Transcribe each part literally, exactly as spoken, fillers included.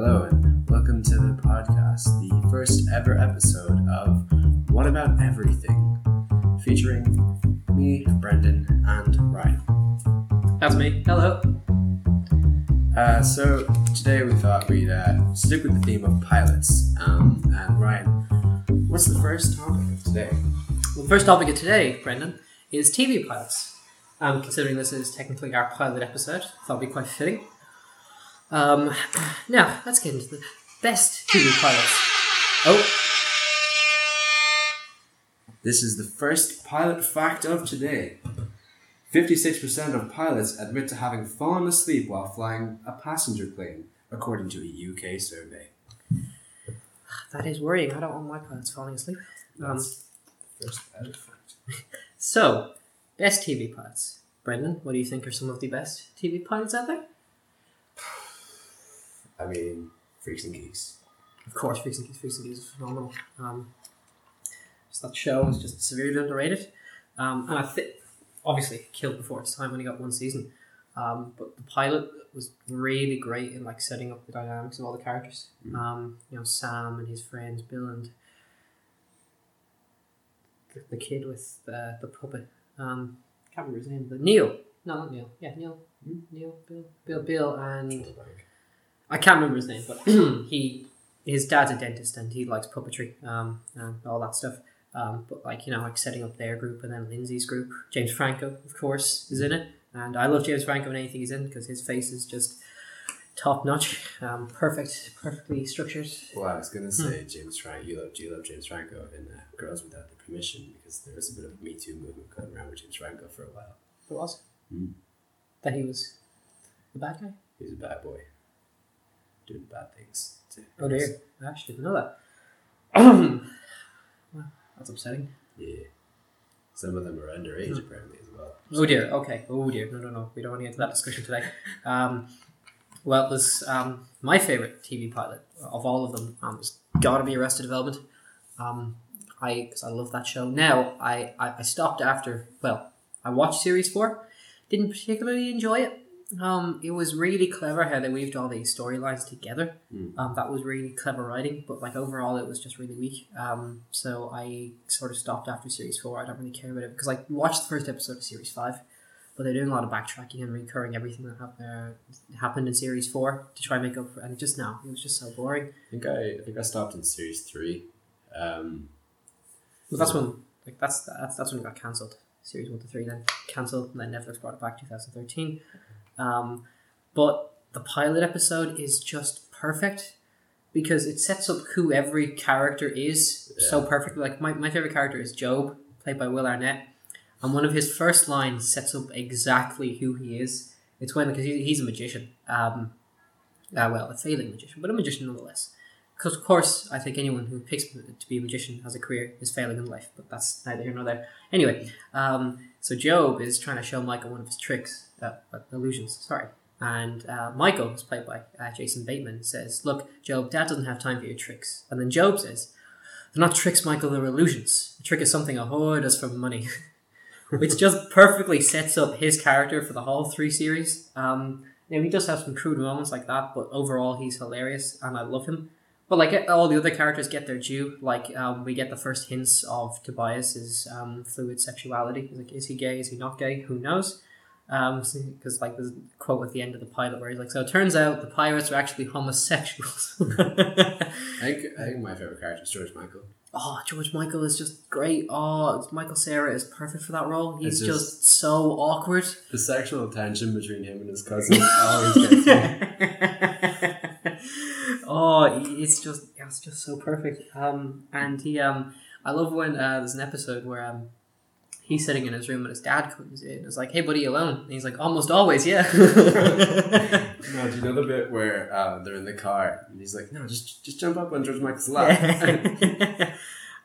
Hello and welcome to the podcast, the first ever episode of What About Everything, featuring me, Brendan, and Ryan. That's me. Hello. Uh, so today we thought we'd uh, stick with the theme of pilots. Um, and Ryan, what's the first topic of today? Well, the first topic of today, Brendan, is T V pilots. Um, considering this is technically our pilot episode, that'll be quite fitting. Um, now, let's get into the best T V pilots. Oh. This is the first pilot fact of today. fifty-six percent of pilots admit to having fallen asleep while flying a passenger plane, according to a U K survey. That is worrying. I don't want my pilots falling asleep. Um, first pilot fact. So, best T V pilots. Brendan, what do you think are some of the best T V pilots out there? I mean, Freaks and Geeks. Of course, Freaks and Geeks. Freaks and Geeks is phenomenal. Um, just that show is just severely underrated. Um, and I think, obviously, killed before its time when he got one season. Um, but the pilot was really great in like setting up the dynamics of all the characters. Mm. Um, you know, Sam and his friends, Bill and the, the kid with the, the puppet. Um, I can't remember his name, but Neil. No, not Neil. Yeah, Neil. Mm. Neil, Bill, Bill, Bill, and... I can't remember his name, but he, his dad's a dentist and he likes puppetry, um, and all that stuff. Um, but like, you know, like setting up their group and then Lindsay's group. James Franco, of course, is in it. And I love James Franco in anything he's in because his face is just top notch. Um, perfect, perfectly structured. Well, I was going to say, hmm. James Franco, you love, you love James Franco in uh, Girls Without the Permission because there was a bit of a Me Too movement going around with James Franco for a while. It was? Mm. That he was the bad guy? He was a bad boy. Doing bad things. To oh dear, I actually didn't know that. Well, that's upsetting. Yeah. Some of them are underage mm. apparently as well. Oh dear, okay. Oh dear, no, no, no. We don't want to get to that discussion today. Um, well, there's um, my favourite T V pilot of all of them um, has got to be Arrested Development. Um, I, because I love that show. Now, I, I, I stopped after, well, I watched Series four. Didn't particularly enjoy it. Um, it was really clever how they weaved all these storylines together. Mm. Um, that was really clever writing, but like overall, it was just really weak. Um, so I sort of stopped after series four. I don't really care about it because I watched the first episode of series five, but they're doing a lot of backtracking and recurring everything that ha- uh, happened in series four to try and make up for. And just now, it was just so boring. I think I, I think I stopped in series three. Um, well, that's when like that's that's that's when it got cancelled. Series one to three, then cancelled, and then Netflix brought it back twenty thirteen. Um, but the pilot episode is just perfect because it sets up who every character is yeah. so perfectly. Like my, my favorite character is Job, played by Will Arnett, and one of his first lines sets up exactly who he is. It's when because he, he's a magician, um, uh, well, a failing magician, but a magician nonetheless. Because of course, I think anyone who picks to be a magician as a career is failing in life, but that's neither here nor there. Anyway, um, so Job is trying to show Michael one of his tricks. Uh, illusions, sorry. And uh, Michael, who's played by uh, Jason Bateman, says, "Look, Job, Dad doesn't have time for your tricks." And then Job says, "They're not tricks, Michael, they're illusions. A trick is something a whore does for money." Which just perfectly sets up his character for the whole three series. Um, now, he does have some crude moments like that, but overall he's hilarious and I love him. But like all the other characters get their due. Like um, we get the first hints of Tobias's um, fluid sexuality. Like, is he gay? Is he not gay? Who knows? Um, because like there's a quote at the end of the pilot where he's like, "So it turns out the pirates are actually homosexuals." I think I think my favorite character is George Michael. Oh, George Michael is just great. Oh, Michael Cera is perfect for that role. He's just, just so awkward. The sexual tension between him and his cousin always gets me. Oh, it's just it's just so perfect. Um, and he um, I love when uh, there's an episode where um. He's sitting in his room and his dad comes in. It's like, "Hey, buddy, you alone?" And he's like, "Almost always, yeah." No, do you know the bit where uh, they're in the car and he's like, "No, just just jump up on George Michael's lap."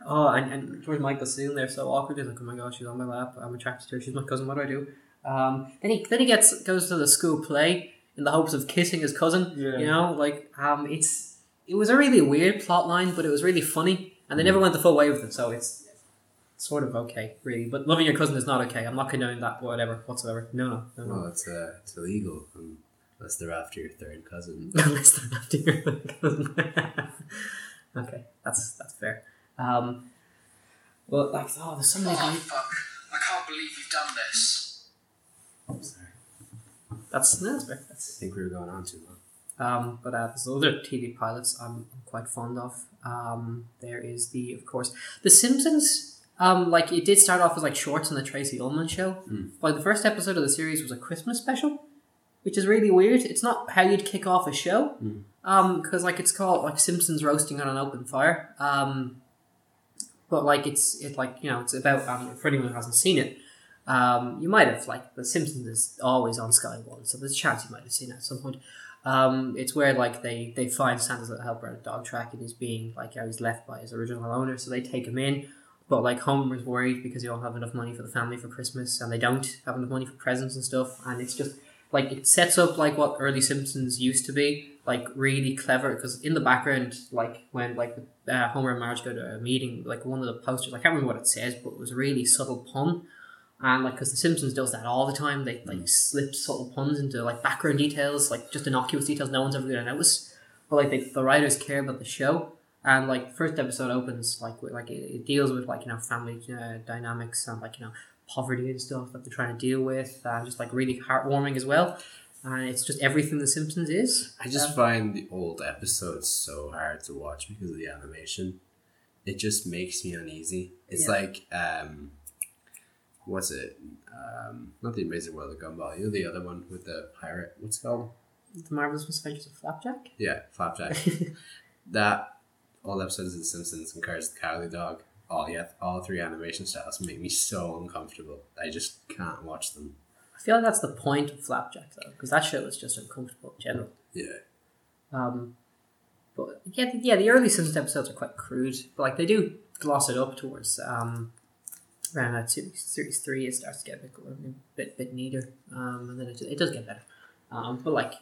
Oh, and, and George Michael's sitting there so awkward. He's like, "Oh my gosh, she's on my lap. I'm attracted to her. She's my cousin. What do I do?" Um, then he then he gets goes to the school play in the hopes of kissing his cousin. Yeah. You know, like um, it's it was a really weird plot line, but it was really funny, and they never went the full way with it. So it's. Sort of okay, really, but loving your cousin is not okay. I'm not condoning that, whatever, whatsoever. No, no, no. Well, no. It's, uh, it's illegal. And Unless they're after your third cousin. Unless they're after your third cousin. Okay, that's that's fair. Um, well, like, oh, there's so many. Oh, fuck. I can't believe you've done this. I'm sorry. That's, no, that's fair. That's, I think we were going on too long. Um, but uh, there's other T V pilots I'm quite fond of. Um, there is the, of course, The Simpsons. Um, like, it did start off as like shorts on the Tracy Ullman show. Mm. Like, the first episode of the series was a Christmas special, which is really weird. It's not how you'd kick off a show. Mm. Um, because like it's called like Simpsons roasting on an open fire. Um, but like it's it like you know it's about um, for anyone who hasn't seen it. Um, you might have like The Simpsons is always on Sky One, so there's a chance you might have seen it at some point. Um, it's where like they, they find Santa's little helper at a dog track, and he's being like how he's left by his original owner, so they take him in. But like Homer's worried because they don't have enough money for the family for Christmas, and they don't have enough money for presents and stuff. And it's just like it sets up like what early Simpsons used to be, like really clever. Because in the background, like when like uh, Homer and Marge go to a meeting, like one of the posters, I can't remember what it says, but it was a really subtle pun. And like, because The Simpsons does that all the time, they like slip subtle puns into like background details, like just innocuous details no one's ever going to notice. But like, they, the writers care about the show, and like the first episode opens like with, like it, it deals with like you know family uh, dynamics and like you know poverty and stuff that they're trying to deal with, and just like really heartwarming as well. And it's just everything The Simpsons is. I just um, find the old episodes so hard to watch because of the animation. It just makes me uneasy. It's yeah. like. um What's it? Um, not The Amazing World of Gumball. You know the other one with the pirate. What's it called? The Marvelous Adventures of Flapjack? Yeah, Flapjack. That, all episodes of The Simpsons and Cars the Cowardly Dog, all yeah, all three animation styles make me so uncomfortable. I just can't watch them. I feel like that's the point of Flapjack, though, because that show is just uncomfortable in general. Yeah. Um, but yeah, yeah, the early Simpsons episodes are quite crude, but like they do gloss it up towards... Um, Around that series, series three, it starts to get a bit, a bit, bit neater, um, and then it, it does get better. Um, but like,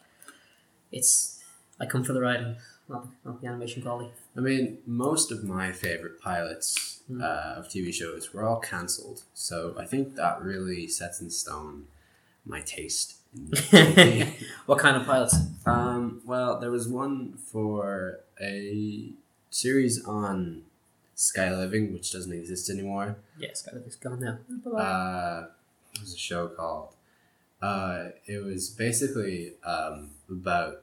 it's I come for the ride, not not the animation quality. I mean, most of my favorite pilots mm. uh, of T V shows were all cancelled, so I think that really sets in stone my taste. In what kind of pilots? Um, well, there was one for a series on Sky Living, which doesn't exist anymore. Yeah, Sky Living's gone now. Uh, what was the show called? Uh, it was basically um, about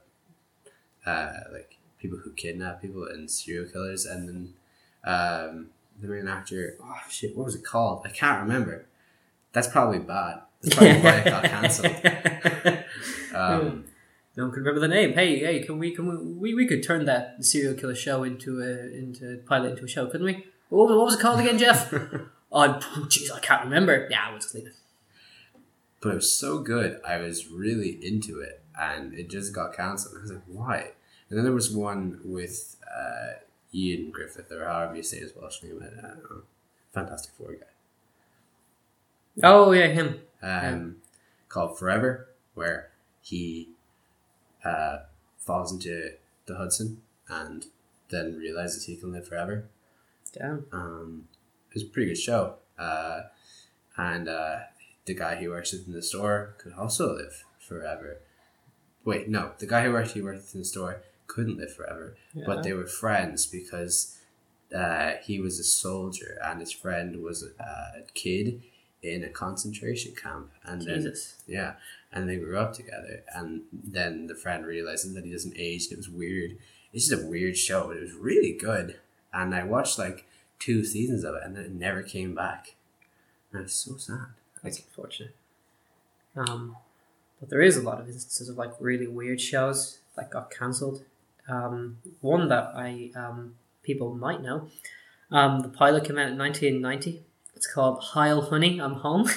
uh, like people who kidnap people and serial killers, and then um, the main actor. Oh shit! What was it called? I can't remember. That's probably bad. That's probably why it got cancelled. um, No one could remember the name. Hey, hey, can we, can we, we, we could turn that serial killer show into a, into pilot into a show, couldn't we? What, what was it called again, Jeff? Oh, jeez, I can't remember. Yeah, we'll just leave it. But it was so good. I was really into it, and it just got cancelled. I was like, why? And then there was one with uh, Ian Griffith, or however you say his Welsh name. I don't know. Fantastic Four guy. Oh yeah, him. Um, yeah. Called Forever, where he. Uh, falls into the Hudson and then realizes he can live forever. Damn. Um, it was a pretty good show. Uh, and uh, the guy he works with in the store could also live forever. Wait, no, the guy who worked he worked in the store couldn't live forever, yeah. But they were friends because uh, he was a soldier and his friend was a, a kid in a concentration camp. And Jesus. Then, yeah. And they grew up together, and then the friend realizes that he doesn't age, and it was weird. It's just a weird show, but it was really good. And I watched like two seasons of it, and then it never came back. And it's so sad. That's like, unfortunate. Um, but there is a lot of instances of like really weird shows that got cancelled. Um, one that I um, people might know. Um, the pilot came out in nineteen ninety. It's called Heil Honey, I'm Home.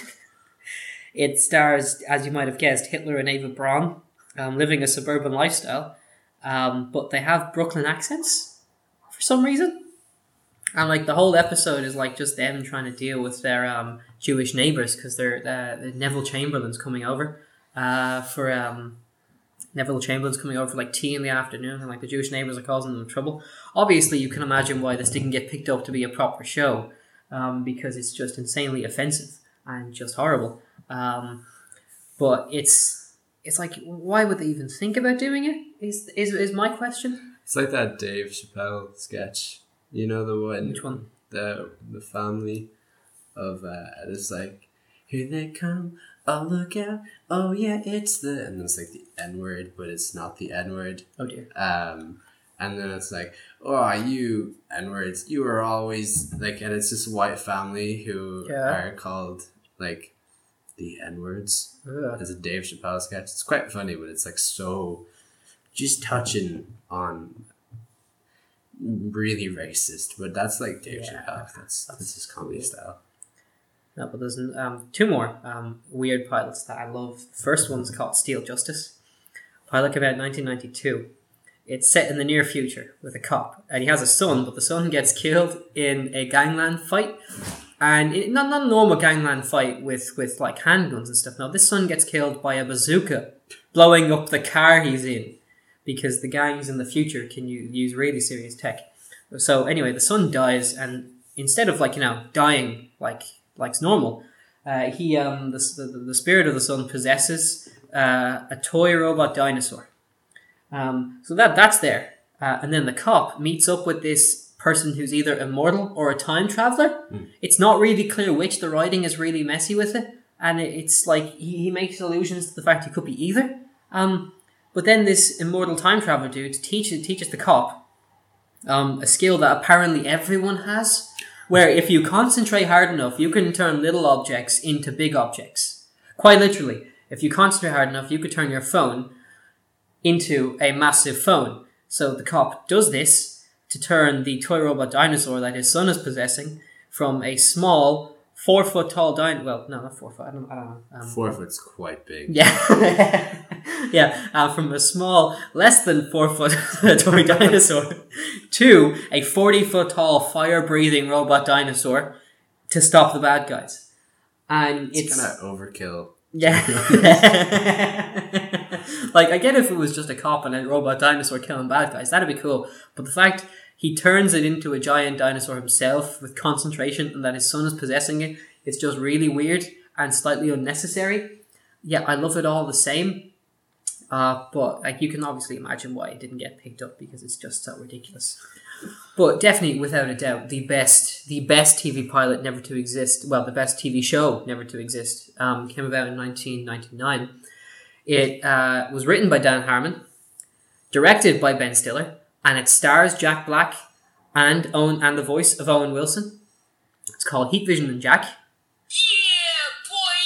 It stars, as you might have guessed, Hitler and Eva Braun um, living a suburban lifestyle, um, but they have Brooklyn accents for some reason. And like the whole episode is like just them trying to deal with their um, Jewish neighbors because they're uh, Neville Chamberlain's coming over uh, for um, Neville Chamberlain's coming over for like tea in the afternoon, and like the Jewish neighbors are causing them trouble. Obviously, you can imagine why this didn't get picked up to be a proper show um, because it's just insanely offensive and just horrible. Um, but it's it's like, why would they even think about doing it? Is is is my question. It's like that Dave Chappelle sketch, you know the one. Which one? The the family of uh, it's like, here they come. Oh, look out. Oh, yeah, it's the... And then it's like the N-word, but it's not the N-word. Oh, dear. Um, and then it's like, oh, you N-words, you are always... like, and it's just a white family who yeah. are called, like, the N-words. Yeah. It's a Dave Chappelle sketch. It's quite funny, but it's, like, so... just touching on... really racist, but that's, like, Dave yeah. Chappelle. That's, that's his comedy yeah. style. No, but there's um, two more um, weird pilots that I love. The first one's called Steel Justice. Pilot came out in nineteen ninety-two. It's set in the near future with a cop. And he has a son, but the son gets killed in a gangland fight. And it, not, not a normal gangland fight with, with like handguns and stuff. No, this son gets killed by a bazooka blowing up the car he's in. Because the gangs in the future can use really serious tech. So anyway, the son dies. And instead of like, you know, dying like... like's normal, uh, he um the, the the spirit of the son possesses uh, a toy robot dinosaur, um so that that's there, uh, and then the cop meets up with this person who's either immortal or a time traveler. Mm. It's not really clear which. The writing is really messy with it, and it, it's like he, he makes allusions to the fact he could be either. Um, but then this immortal time traveler dude teaches teaches the cop um a skill that apparently everyone has. Where if you concentrate hard enough, you can turn little objects into big objects. Quite literally, if you concentrate hard enough, you could turn your phone into a massive phone. So the cop does this to turn the toy robot dinosaur that his son is possessing from a small four foot tall dinosaur. Well, no, not four foot. I don't, I don't know. Um, four foot's quite big. Yeah. Yeah. Uh, from a small, less than four foot toy dinosaur to a forty foot tall fire breathing robot dinosaur to stop the bad guys. And it's, it's kind of overkill. Yeah. Like, I get if it was just a cop and a robot dinosaur killing bad guys, that'd be cool. But the fact he turns it into a giant dinosaur himself with concentration and that his son is possessing it, it's just really weird and slightly unnecessary. Yeah, I love it all the same. Uh, but like you can obviously imagine why it didn't get picked up because it's just so ridiculous. But definitely, without a doubt, the best the best T V pilot never to exist, well, the best T V show never to exist, um, came about in nineteen ninety-nine. It uh, was written by Dan Harmon, directed by Ben Stiller, and it stars Jack Black and Owen and the voice of Owen Wilson. It's called Heat Vision and Jack. Yeah, boy!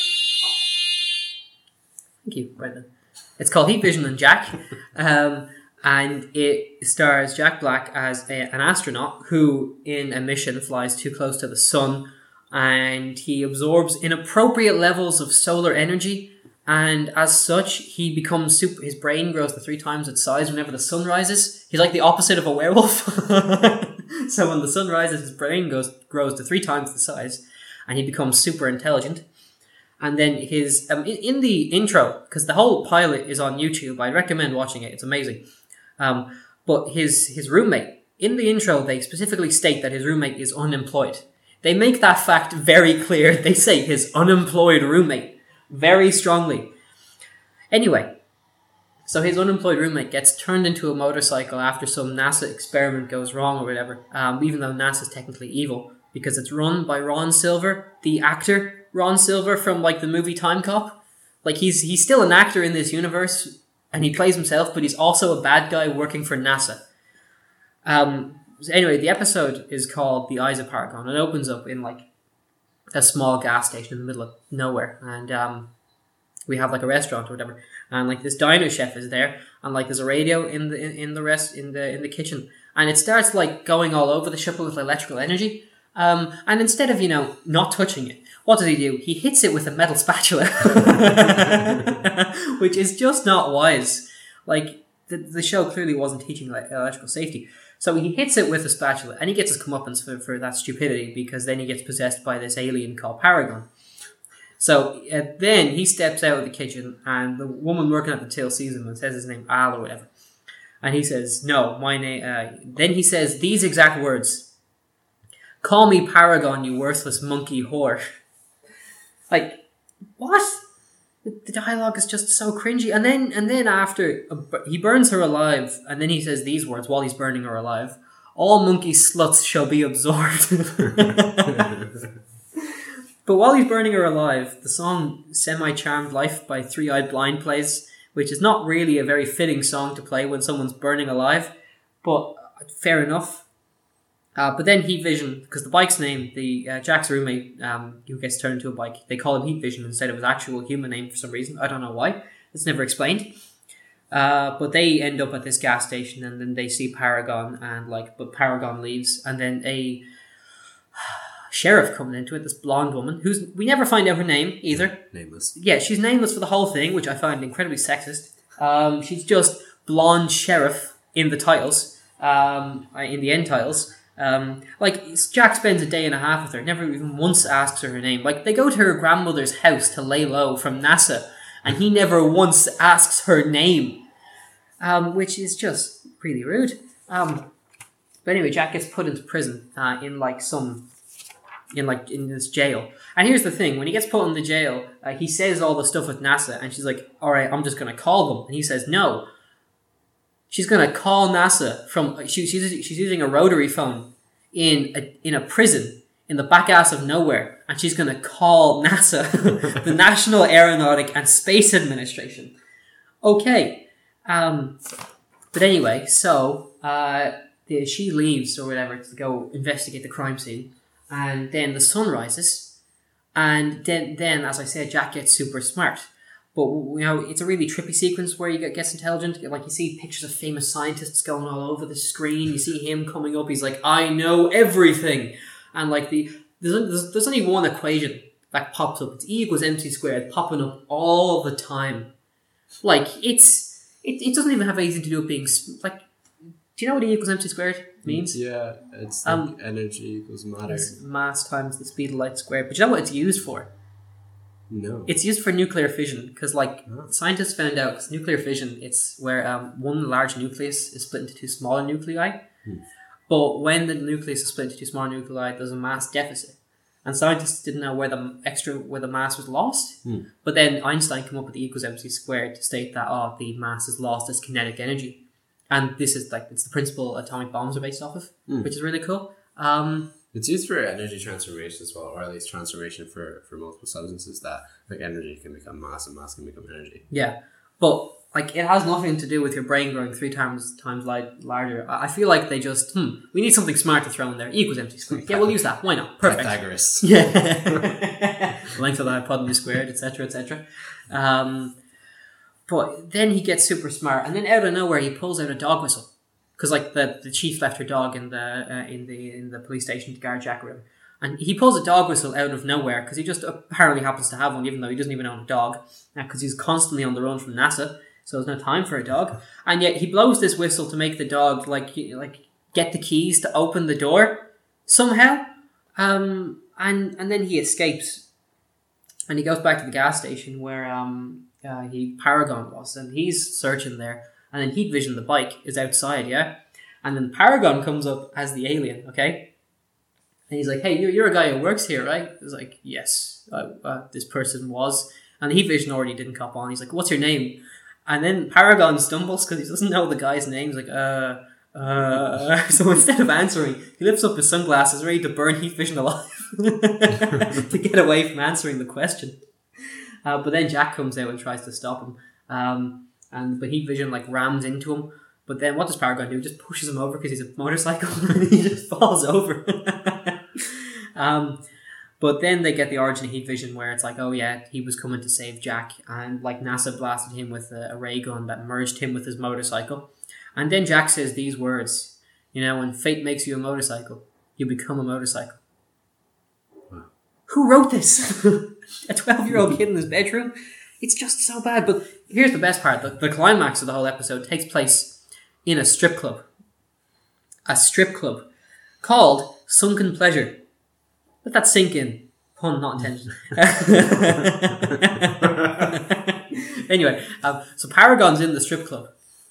Thank you, Brendan. It's called Heat Vision and Jack. Um, and it stars Jack Black as a, an astronaut who, in a mission, flies too close to the sun. And he absorbs inappropriate levels of solar energy. And as such, he becomes super. His brain grows to three times its size whenever the sun rises. He's like the opposite of a werewolf. So when the sun rises, his brain goes grows to three times the size, and he becomes super intelligent. And then his um, in, in the intro, because the whole pilot is on YouTube. I recommend watching it; it's amazing. Um, but his his roommate in the intro, they specifically state that his roommate is unemployed. They make that fact very clear. They say his unemployed roommate. Very strongly. Anyway, so his unemployed roommate gets turned into a motorcycle after some NASA experiment goes wrong or whatever, um, even though NASA's technically evil, because it's run by Ron Silver, the actor Ron Silver from, like, the movie Time Cop. Like, he's he's still an actor in this universe, and he plays himself, but he's also a bad guy working for NASA. Um. So anyway, the episode is called The Eyes of Paragon. It opens up in, like, a small gas station in the middle of nowhere, and um we have like a restaurant or whatever, and like this diner chef is there, and like there's a radio in the in, in the rest in the in the kitchen, and it starts like going all over the shop with electrical energy, um and instead of, you know, not touching it, what does he do? He hits it with a metal spatula. Which is just not wise. Like the, the show clearly wasn't teaching like electrical safety. So he hits it with a spatula, and he gets his comeuppance for, for that stupidity, because then he gets possessed by this alien called Paragon. So uh, then he steps out of the kitchen, and the woman working at the till sees him and says his name, Al or whatever. And he says, no, my name... Uh, then he says these exact words. Call me Paragon, you worthless monkey whore. Like, what? the dialogue is just so cringy. And then and then after, he burns her alive, and then he says these words while he's burning her alive. All monkey sluts shall be absorbed. But while he's burning her alive, the song Semi-Charmed Life by Three-Eyed Blind plays, which is not really a very fitting song to play when someone's burning alive, but fair enough. Uh, but then Heat Vision, because the bike's name, the uh, Jack's roommate, um, who gets turned into a bike, they call him Heat Vision instead of his actual human name for some reason. I don't know why. It's never explained. Uh, but they end up at this gas station, and then they see Paragon, and like, but Paragon leaves, and then a sheriff coming into it, this blonde woman, who's, we never find out her name either. Nameless. Yeah, she's nameless for the whole thing, which I find incredibly sexist. Um, she's just blonde sheriff in the titles, um, in the end titles. Um, like, Jack spends a day and a half with her, never even once asks her her name. Like, they go to her grandmother's house to lay low from NASA, and he never once asks her name, um, which is just really rude. Um, but anyway, Jack gets put into prison uh, in like some, in like in this jail. And here's the thing: when he gets put in the jail, uh, he says all the stuff with NASA, and she's like, "All right, I'm just gonna call them," and he says, "No." She's gonna call NASA from she, she's she's using a rotary phone in a, in a prison in the back ass of nowhere, and she's going to call NASA, the National Aeronautic and Space Administration. Okay. Um, but anyway, so uh, the, she leaves or whatever to go investigate the crime scene, and then the sun rises, and then, then as I said, Jack gets super smart. But, you know, it's a really trippy sequence where he gets intelligent. Like, you see pictures of famous scientists going all over the screen. You see him coming up. He's like, I know everything. And like the there's, there's only one equation that pops up. It's E equals mc squared, popping up all the time. Like it's it, it doesn't even have anything to do with being like. Do you know what E equals mc squared means? Yeah, it's like um, energy equals matter. It's mass times the speed of light squared. But you know what it's used for? No. It's used for nuclear fission because like oh. scientists found out because nuclear fission it's where um, one large nucleus is split into two smaller nuclei. Hmm. But when the nucleus is split into two smaller nuclei, there's a mass deficit. And scientists didn't know where the extra where the mass was lost. Hmm. But then Einstein came up with E equals mc squared to state that oh, the mass is lost as kinetic energy. And this is like, it's the principle atomic bombs are based off of, hmm. which is really cool. Um, it's used for energy transformation as well, or at least transformation for, for multiple substances that like energy can become mass and mass can become energy. Yeah, but... Like, it has nothing to do with your brain growing three times times light, larger. I feel like they just, hmm, we need something smart to throw in there. E equals mc squared. Yeah, we'll use that. Why not? Perfect. Pythagoras. Yeah. Length of the hypotenuse squared, et cetera, et cetera. Um, but then he gets super smart. And then out of nowhere, he pulls out a dog whistle. Because, like, the, the chief left her dog in the, uh, in the in the police station to guard Jack room. And he pulls a dog whistle out of nowhere because he just apparently happens to have one, even though he doesn't even own a dog. Because uh, he's constantly on the run from NASA. So there's no time for a dog. And yet he blows this whistle to make the dog, like, like get the keys to open the door somehow. Um, and and then he escapes. And he goes back to the gas station where um uh, he Paragon was. And he's searching there. And then Heat Vision, the bike, is outside, yeah? And then Paragon comes up as the alien, okay? And he's like, hey, you're, you're a guy who works here, right? He's like, yes, uh, uh, this person was. And Heat Vision already didn't cop on. He's like, what's your name? And then Paragon stumbles because he doesn't know the guy's name. He's like, uh, uh. So instead of answering, he lifts up his sunglasses, ready to burn Heat Vision alive to get away from answering the question. Uh, but then Jack comes out and tries to stop him. Um, and but Heat Vision like rams into him. But then what does Paragon do? He just pushes him over because he's a motorcycle and he just falls over. um. But then they get the origin of Heat Vision where it's like, oh yeah, he was coming to save Jack. And like NASA blasted him with a, a ray gun that merged him with his motorcycle. And then Jack says these words, you know, when fate makes you a motorcycle, you become a motorcycle. Wow. Who wrote this? A twelve-year-old kid in his bedroom? It's just so bad. But here's the best part. The, the climax of the whole episode takes place in a strip club. A strip club called Sunken Pleasure. Let that sink in. Pun not intended. Anyway, um, so Paragon's in the strip club.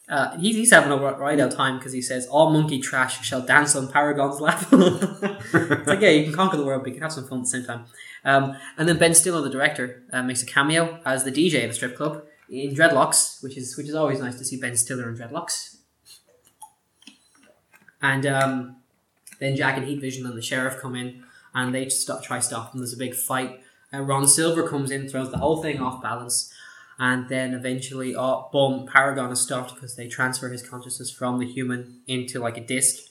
Uh, he's, he's having a right out time because he says, all monkey trash shall dance on Paragon's lap. It's like, yeah, you can conquer the world, but you can have some fun at the same time. Um, and then Ben Stiller, the director, uh, makes a cameo as the D J at a strip club in dreadlocks, which is which is always nice to see Ben Stiller in dreadlocks. And um, then Jack and Heat Vision and the sheriff come in, and they stop, try to stop them. There's a big fight. Uh, Ron Silver comes in, throws the whole thing off balance. And then eventually, oh, boom, Paragon is stopped because they transfer his consciousness from the human into, like, a disc.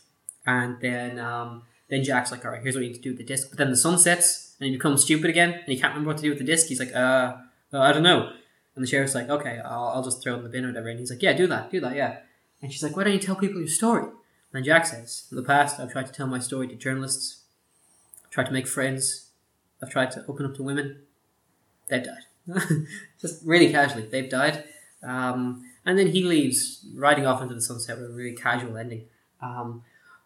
And then um, then Jack's like, all right, here's what you need to do with the disc. But then the sun sets, and he becomes stupid again, and he can't remember what to do with the disc. He's like, uh, uh I don't know. And the sheriff's like, okay, I'll, I'll just throw it in the bin or whatever. And he's like, yeah, do that, do that, yeah. And she's like, why don't you tell people your story? And Jack says, in the past, I've tried to tell my story to journalists. I've tried to make friends. I've tried to open up to women. They've died. Just really casually, they've died, um, and then he leaves riding off into the sunset with a really casual ending. Um,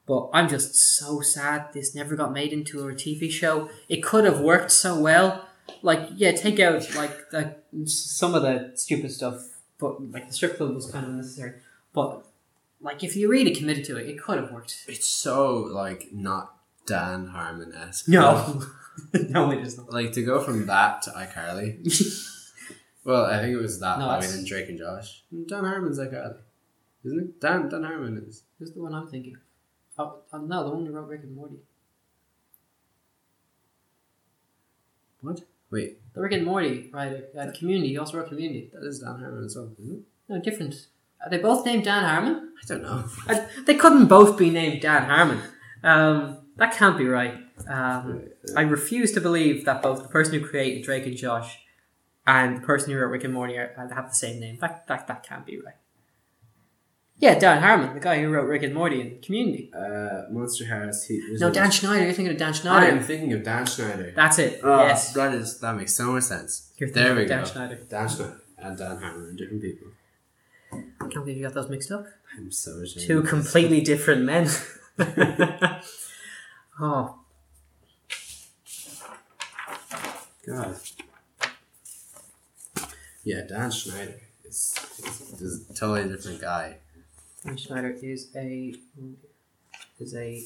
but I'm just so sad this never got made into a T V show. It could have worked so well. Like, yeah, take out like the, some of the stupid stuff, but like the strip club was kind of unnecessary. But like, if you really committed to it, it could have worked. It's so like not Dan Harmon-esque. No. No, it is not. Like, to go from that to iCarly. Well, I think it was that. No, I mean, and Drake and Josh. Dan Harmon's iCarly, isn't it? Dan Dan Harmon is. Who's the one I'm thinking? Oh, oh no, the one who wrote Rick and Morty. What? Wait. The Rick and Morty, right? Uh, Community. He also wrote Community. That is Dan Harmon as well, isn't it? No, different. Are they both named Dan Harmon? I don't know. I, they couldn't both be named Dan Harmon. Um, that can't be right. Um, I refuse to believe that both the person who created Drake and Josh and the person who wrote Rick and Morty are, have the same name. That that that can't be right. Yeah, Dan Harmon, the guy who wrote Rick and Morty and Community. Uh, Monster Harris. He, no, Dan Schneider. You're thinking of Dan Schneider. I am thinking of Dan Schneider. That's it. Oh, yes, that is that makes so much sense. You're there we Dan go. Dan Schneider. Dan Schneider and Dan Harmon are different people. I can't believe you got those mixed up. I'm so ashamed. Two completely different men. Oh. God. Yeah, Dan Schneider is, is, is a totally different guy. Dan Schneider is a is a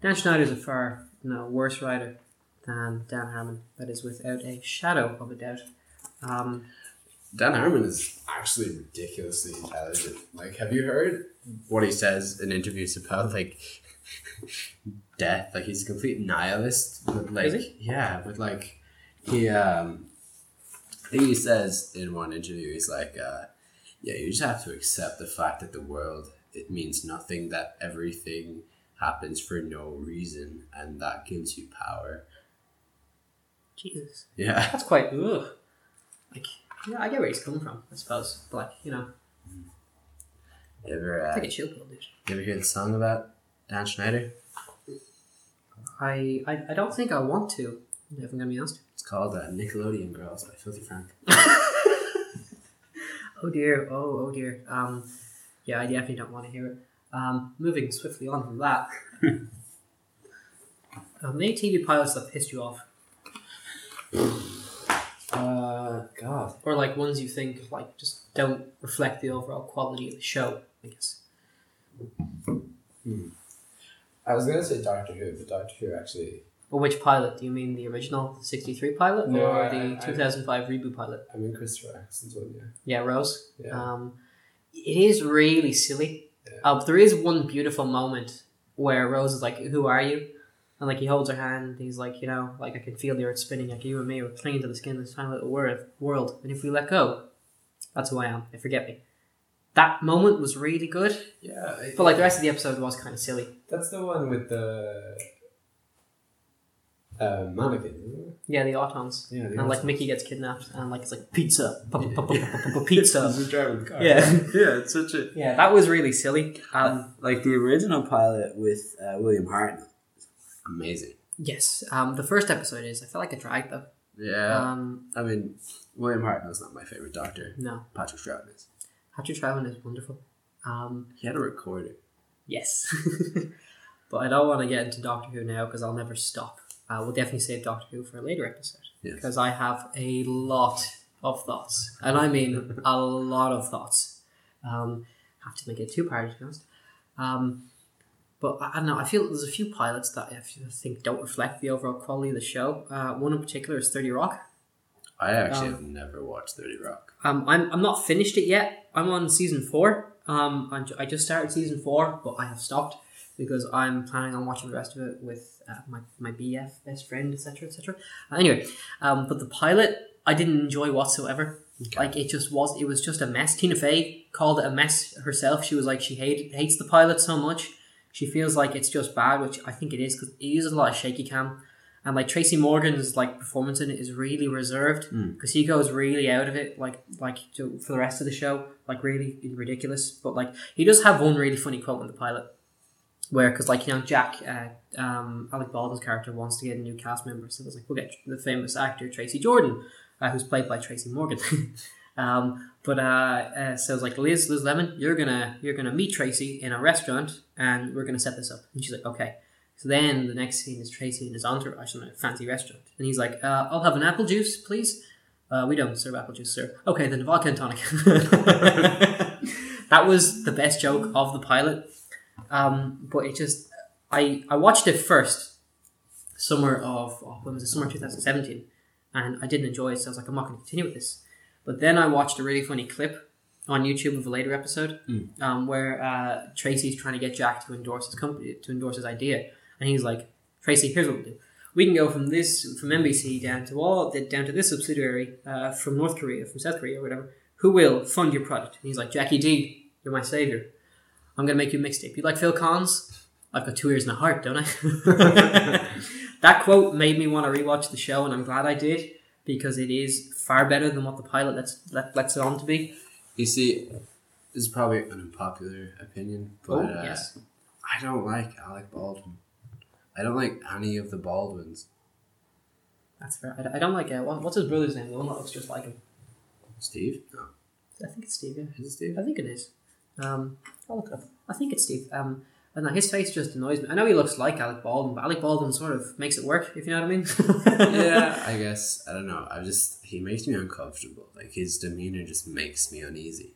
Dan Schneider is a far no worse writer than Dan Harmon. That is without a shadow of a doubt. Um, Dan Harmon is actually ridiculously intelligent. Like, have you heard what he says in interviews about like death? Like, he's a complete nihilist. With, like, is he? Yeah, with like. He, um, I think he says in one interview, he's like, uh, yeah, you just have to accept the fact that the world, it means nothing, that everything happens for no reason, and that gives you power. Jesus. Yeah. That's quite, ugh. Like, yeah, I get where he's coming from, I suppose. But, like, you know. You ever, uh, take a chill pill, dude. You ever hear the song about Dan Schneider? I, I, I don't think I want to, if I'm going to be honest. Called uh, Nickelodeon Girls by Filthy Frank. Oh dear, oh, oh dear. Um, yeah, I definitely don't want to hear it. Um, moving swiftly on from that. uh, many T V pilots that pissed you off. Uh, God. Or like ones you think like just don't reflect the overall quality of the show, I guess. Hmm. I was going to say Doctor Who, but Doctor Who actually... Or which pilot? Do you mean the original sixty-three pilot no, or the I, two thousand five I, reboot pilot? I mean Christopher Eccleston's one, yeah. Yeah, Rose. Yeah. Um, it is really silly. Yeah. Uh, but there is one beautiful moment where Rose is like, who are you? And like he holds her hand. And he's like, you know, like I can feel the earth spinning. Like you and me, we're clinging to the skin of this tiny little world. And if we let go, that's who I am. They forget me. That moment was really good. Yeah. It, but like the rest of the episode was kind of silly. That's the one with the... Uh, mannequin, isn't it? Yeah, the Autons. Yeah, the and Autons. Like Mickey gets kidnapped, and like it's like pizza, pizza. He's driving the car. Yeah, yeah, it's such a. Yeah, that was really silly. Um, like the original pilot with uh, William Hartnell, amazing. Yes, um, the first episode is. I feel like a drag though. Yeah. Um, I mean, William Hartnell's not my favorite Doctor. No, Patrick Stroud is. Patrick Stroud is wonderful. Um, he had a recorder. Yes, but I don't want to get into Doctor Who now because I'll never stop. Uh, we'll definitely save Doctor Who for a later episode. Yes. Because I have a lot of thoughts. And I mean a lot of thoughts. Um, have to make it a two-parter, to be honest. Um, but I, I don't know. I feel there's a few pilots that I think don't reflect the overall quality of the show. Uh, one in particular is thirty Rock. I actually um, have never watched thirty Rock. Um, I'm I'm not finished it yet. I'm on season four. Um, I'm, I just started season four, but I have stopped because I'm planning on watching the rest of it with uh, my my B F, best friend, et cetera, et cetera. Uh, anyway, um, but the pilot I didn't enjoy whatsoever. Okay. Like it just was, it was just a mess. Tina Fey called it a mess herself. She was like, she hated hates the pilot so much. She feels like it's just bad, which I think it is because it uses a lot of shaky cam. And like Tracy Morgan's like performance in it is really reserved because mm. he goes really out of it, like like to, for the rest of the show, like really ridiculous. But like he does have one really funny quote in the pilot, where because like you know Jack, uh, um, Alec Baldwin's character wants to get a new cast member, so it's like we'll get the famous actor Tracy Jordan, uh, who's played by Tracy Morgan. um, but uh, uh, so it's like Liz Liz Lemon, you're gonna you're gonna meet Tracy in a restaurant, and we're gonna set this up. And she's like, okay. So then the next scene is Tracy and his entourage in a fancy restaurant. And he's like, uh, I'll have an apple juice, please. Uh, we don't serve apple juice, sir. Okay, then vodka and tonic. That was the best joke of the pilot. Um, but it just... I, I watched it first, summer of... Oh, when was it? Summer twenty seventeen. And I didn't enjoy it, so I was like, I'm not going to continue with this. But then I watched a really funny clip on YouTube of a later episode mm. um, where uh, Tracy's trying to get Jack to endorse his company, to endorse his idea. And he's like, Tracy, here's what we'll do. We can go from this, from N B C down to all, the, down to this subsidiary uh, from North Korea, from South Korea, or whatever, who will fund your product. And he's like, Jackie D, you're my savior. I'm going to make you a mixtape. You like Phil Collins? I've got two ears and a heart, don't I? That quote made me want to rewatch the show, and I'm glad I did, because it is far better than what the pilot lets, let, lets it on to be. You see, this is probably an unpopular opinion, but oh, yes. uh, I don't like Alec Baldwin. I don't like any of the Baldwins. That's fair. I, I don't like... Uh, what's his brother's name? The one that looks just like him. Steve? No. I think it's Steve, yeah. Is it Steve? I think it is. Um, I'll look it up. I think it's Steve. Um, I don't know, his face just annoys me. I know he looks like Alec Baldwin, but Alec Baldwin sort of makes it work, if you know what I mean. Yeah, I guess. I don't know. I just... He makes me uncomfortable. Like, his demeanour just makes me uneasy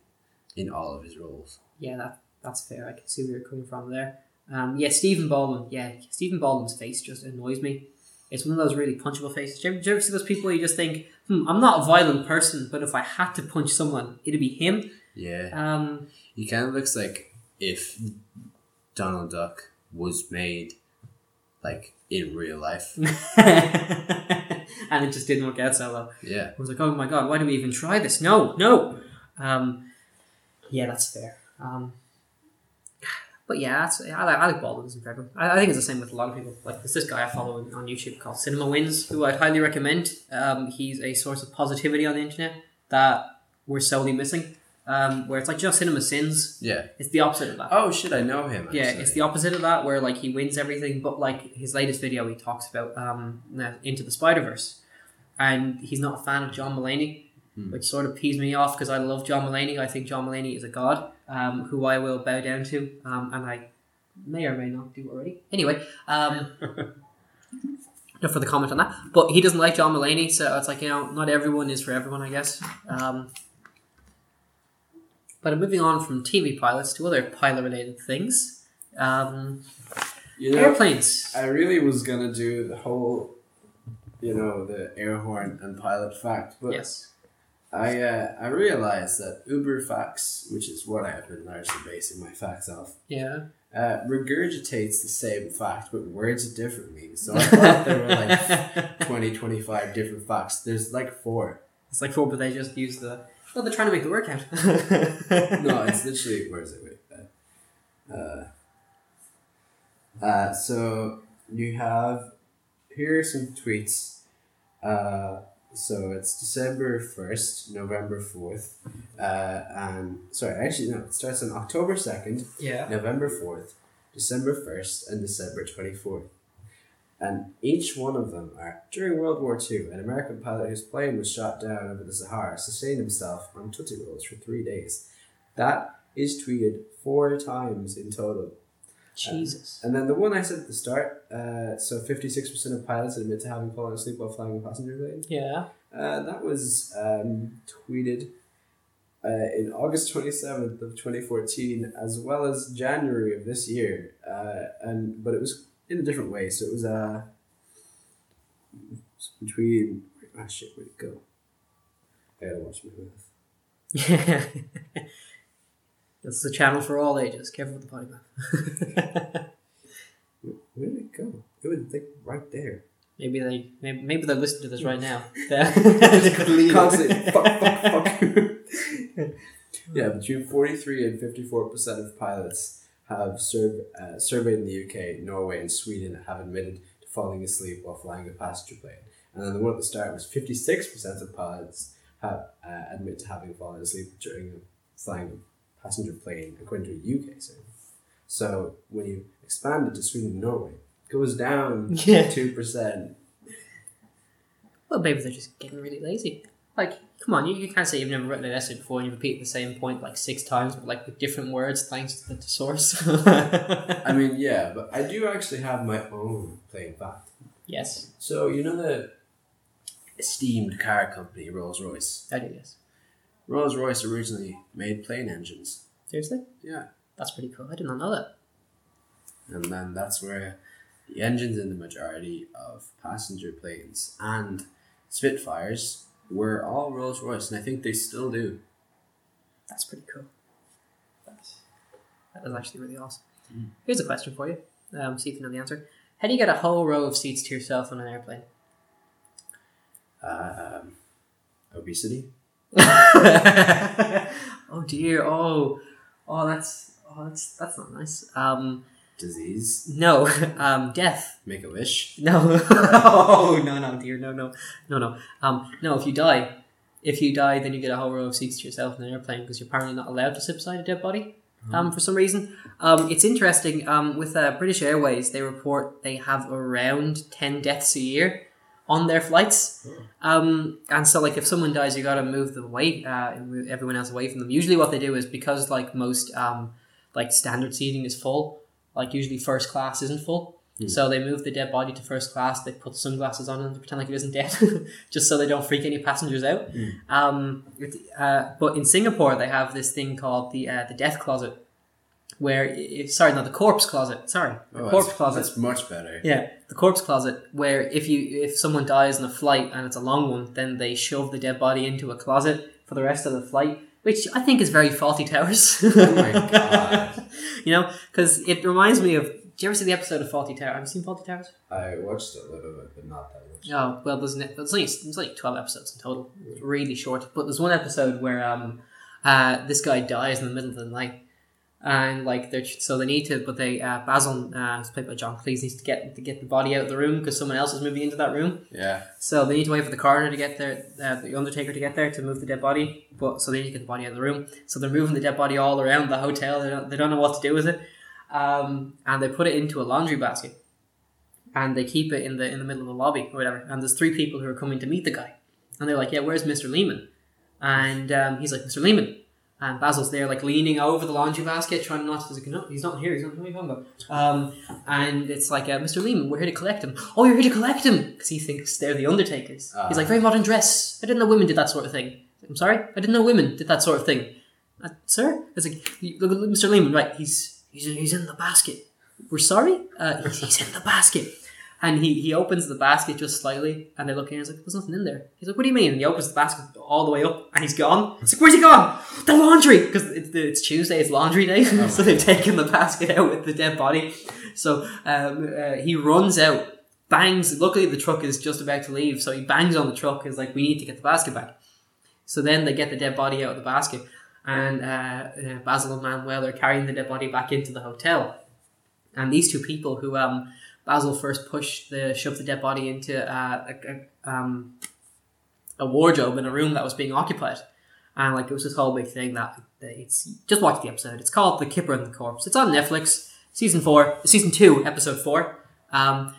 in all of his roles. Yeah, that that's fair. I can see where you're coming from there. Um, yeah, Stephen Baldwin. Yeah, Stephen Baldwin's face just annoys me. It's one of those really punchable faces. Do you, ever, do you ever see those people you just think, hmm, I'm not a violent person, but if I had to punch someone, it'd be him? Yeah. Um, he kind of looks like if Donald Duck was made, like, in real life. And it just didn't work out so well. Yeah. I was like, oh my god, why do we even try this? No, no! Um, yeah, that's fair. Um... But yeah, that's, I, like, I like Baldwin's incredible. I, I think it's the same with a lot of people. Like there's this guy I follow on YouTube called Cinema Wins, who I'd highly recommend. Um, he's a source of positivity on the internet that we're solely missing. Um, where it's like, you know, Cinema Sins. Yeah. It's the opposite of that. Oh shit, I know him. Actually. Yeah, it's the opposite of that, where like he wins everything, but like his latest video, he talks about um, Into the Spider-Verse, and he's not a fan of John Mulaney. Which sort of pees me off because I love John Mulaney. I think John Mulaney is a god um, who I will bow down to, um, and I may or may not do already. Anyway, um, not for the comment on that, but he doesn't like John Mulaney, so it's like, you know, not everyone is for everyone, I guess. Um, but I'm moving on from T V pilots to other pilot-related things. Um, you know, airplanes. I really was going to do the whole, you know, the air horn and pilot fact, but... Yes. I uh, I realized that Uber Facts, which is what I have been largely basing my facts off, yeah, uh, regurgitates the same fact but words it differently. So I thought there were like twenty, twenty-five different facts. There's like four. It's like four, but they just use the. Well, they're trying to make the word count. No, it's literally where is it? Wait, uh, uh, so you have here are some tweets. Uh. So it's December first, November fourth, uh, and, sorry, actually, no, it starts on October second, yeah. November fourth, December first, and December twenty-fourth. And each one of them are, during World War Two, an American pilot whose plane was shot down over the Sahara sustained himself on Tootsie Rolls for three days. That is tweeted four times in total. Jesus. Uh, and then the one I said at the start, uh, so fifty-six percent of pilots admit to having fallen asleep while flying a passenger plane. Yeah. Uh, that was um, tweeted uh, in August twenty-seventh of twenty fourteen, as well as January of this year. Uh, and but it was in a different way. So it was uh, between... Ah, oh shit, where'd it go? I gotta watch my mouth. That's the channel for all ages. Careful with the potty mouth. Where did it go? It was like right there. Maybe they maybe, maybe they're listening to this right now. Constantly, fuck, fuck, fuck. Yeah, between forty-three and fifty-four percent of pilots have served uh, surveyed in the U K, Norway, and Sweden have admitted to falling asleep while flying a passenger plane. And then the one at the start was fifty-six percent of pilots have uh, admit to having fallen asleep during flying a passenger plane, according to a U K survey. So when you expand it to Sweden and Norway, goes down yeah. two percent. Well, maybe they're just getting really lazy. Like, come on, you, you can't say you've never written an essay before and you repeat the same point like six times, but like with different words thanks to the source. I mean, yeah, but I do actually have my own plain fact. Yes. So, you know the esteemed car company Rolls-Royce? I do, yes. Rolls-Royce originally made plane engines. Seriously? Yeah. That's pretty cool. I did not know that. And then that's where... the engines in the majority of passenger planes and Spitfires were all Rolls-Royce, and I think they still do. That's pretty cool. That's, that was actually really awesome. Mm. Here's a question for you. Um, see if you know the answer. How do you get a whole row of seats to yourself on an airplane? Um, obesity. Oh dear! Oh, oh, that's oh, that's that's not nice. Um. Disease? No. Um, death. Make a wish? No. Oh, no, no, dear. No, no. No, no. Um, no, if you die, if you die, then you get a whole row of seats to yourself in an airplane because you're apparently not allowed to sit beside a dead body um, for some reason. Um, it's interesting. Um, with uh, British Airways, they report they have around ten deaths a year on their flights. Um, and so, like, if someone dies, you got to move them away, uh, move everyone else away from them. Usually what they do is because, like, most, um, like, standard seating is full, like usually first class isn't full. Mm. So they move the dead body to first class, they put sunglasses on and they pretend like it isn't dead, just so they don't freak any passengers out. Mm. Um, uh, but in Singapore, they have this thing called the uh, the death closet, where, if, sorry, not the corpse closet, sorry, the oh, corpse that's, closet. That's much better. Yeah, the corpse closet, where if you if someone dies in a flight and it's a long one, then they shove the dead body into a closet for the rest of the flight, which I think is very Faulty Towers. Oh my god. You know, because it reminds me of... Do you ever see the episode of Faulty Towers? Have you seen Faulty Towers? I watched a little bit, but not that much. Oh, well, there's, there's, only, there's only twelve episodes in total. It's really short. But there's one episode where um, uh, this guy dies in the middle of the night. And, like, they're so they need to... But they... Uh, Basil, uh, who's played by John Cleese, needs to get to get the body out of the room because someone else is moving into that room. Yeah. So they need to wait for the coroner to get there, uh, the undertaker to get there to move the dead body. But so they need to get the body out of the room. So they're moving the dead body all around the hotel. They don't, they don't know what to do with it. Um, and they put it into a laundry basket. And they keep it in the in the middle of the lobby or whatever. And there's three people who are coming to meet the guy. And they're like, yeah, where's Mister Lehman? And um, he's like, Mister Lehman. And Basil's there, like, leaning over the laundry basket, trying not to... Like, no, he's not here. He's not here. What are you talking about? Um, and it's like, uh, Mister Lehman, we're here to collect him. Oh, you're here to collect him! Because he thinks they're the undertakers. Uh, he's like, very modern dress. I didn't know women did that sort of thing. I'm sorry? I didn't know women did that sort of thing. Uh, sir? It's like, look at Mister Lehman, right? He's he's he's in the basket. We're sorry? Uh, he's, he's in the basket. And he, he opens the basket just slightly, and they look in, and he's like, there's nothing in there. He's like, what do you mean? And he opens the basket all the way up, and he's gone. It's like, where's he gone? The laundry! Because it's, it's Tuesday, it's laundry day, oh. So they've taken the basket out with the dead body. So um, uh, he runs out, bangs, luckily the truck is just about to leave, so he bangs on the truck, is like, we need to get the basket back. So then they get the dead body out of the basket, and uh, Basil and Manuel are carrying the dead body back into the hotel. And these two people who... um. Basil first pushed the shoved the dead body into uh, a, a, um, a wardrobe in a room that was being occupied, and like it was this whole big thing that, that it's just watch the episode. It's called "The Kipper and the Corpse." It's on Netflix, season four, season two, episode four. Um,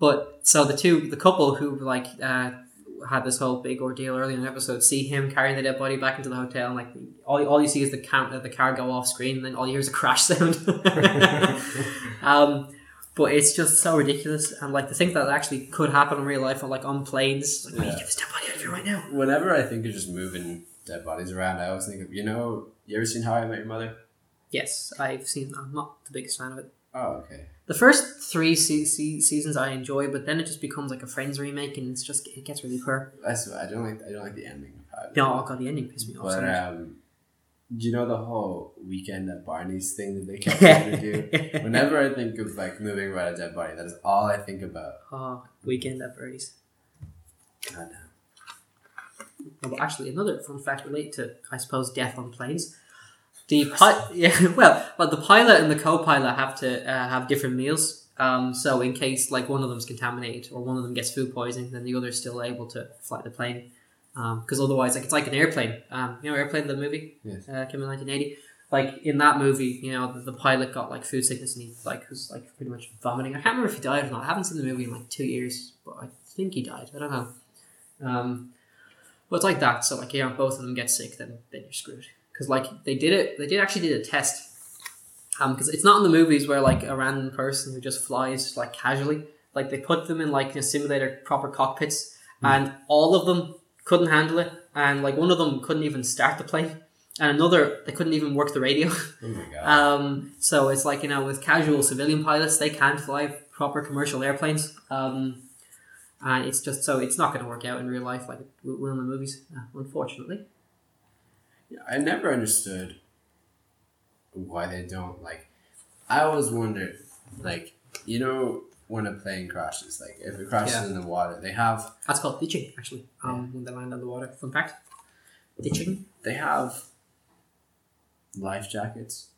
but so the two the couple who like uh, had this whole big ordeal early in the episode see him carrying the dead body back into the hotel, and like all all you see is the cam- the car go off screen, and then all you hear is a crash sound. um, But it's just so ridiculous, and like the thing that actually could happen in real life, or like on planes, like, yeah. We need to get this dead body out of here right now. Whenever I think of just moving dead bodies around, I always think of, you know, you ever seen How I Met Your Mother? Yes, I've seen. I'm not the biggest fan of it. Oh, okay. The first three se- se- seasons I enjoy, but then it just becomes like a Friends remake, and it's just it gets really poor. That's I don't like. I don't like the ending. No, oh god, the ending pissed me off. But um, do you know the whole Weekend at Barney's thing that they kept trying to do? Whenever I think of like moving around a dead body, that is all I think about. Oh, Weekend at Barney's. God damn. No, but actually, another fun fact related to, I suppose, death on planes. The pi- yeah, well, but the pilot and the co-pilot have to uh, have different meals. Um, so in case like one of them's contaminated or one of them gets food poisoning, then the other's still able to fly the plane. Because um, otherwise, like it's like an airplane. Um, you know, Airplane, the movie, yes. uh, came in nineteen eighty. Like in that movie, you know, the, the pilot got like food sickness and he like was like pretty much vomiting. I can't remember if he died or not. I haven't seen the movie in like two years, but I think he died. I don't know. Um, but it's like that. So like, you know, if both of them get sick, then then you're screwed. Because, like, they did it, they did actually did a test. Because um, it's not in the movies where, like, a random person who just flies, like, casually. Like, they put them in, like, a simulator proper cockpits. Mm. And all of them couldn't handle it. And, like, one of them couldn't even start the plane. And another, they couldn't even work the radio. Oh, my God. um, so it's like, you know, with casual civilian pilots, they can't fly proper commercial airplanes. Um, and it's just, so it's not going to work out in real life, like it will in the movies, unfortunately. Yeah, I never understood why they don't, like, I always wondered, like, you know, when a plane crashes, like, if it crashes yeah. in the water, they have... That's called ditching, actually, um, yeah. when they land on the water. Fun fact. Ditching. They have life jackets.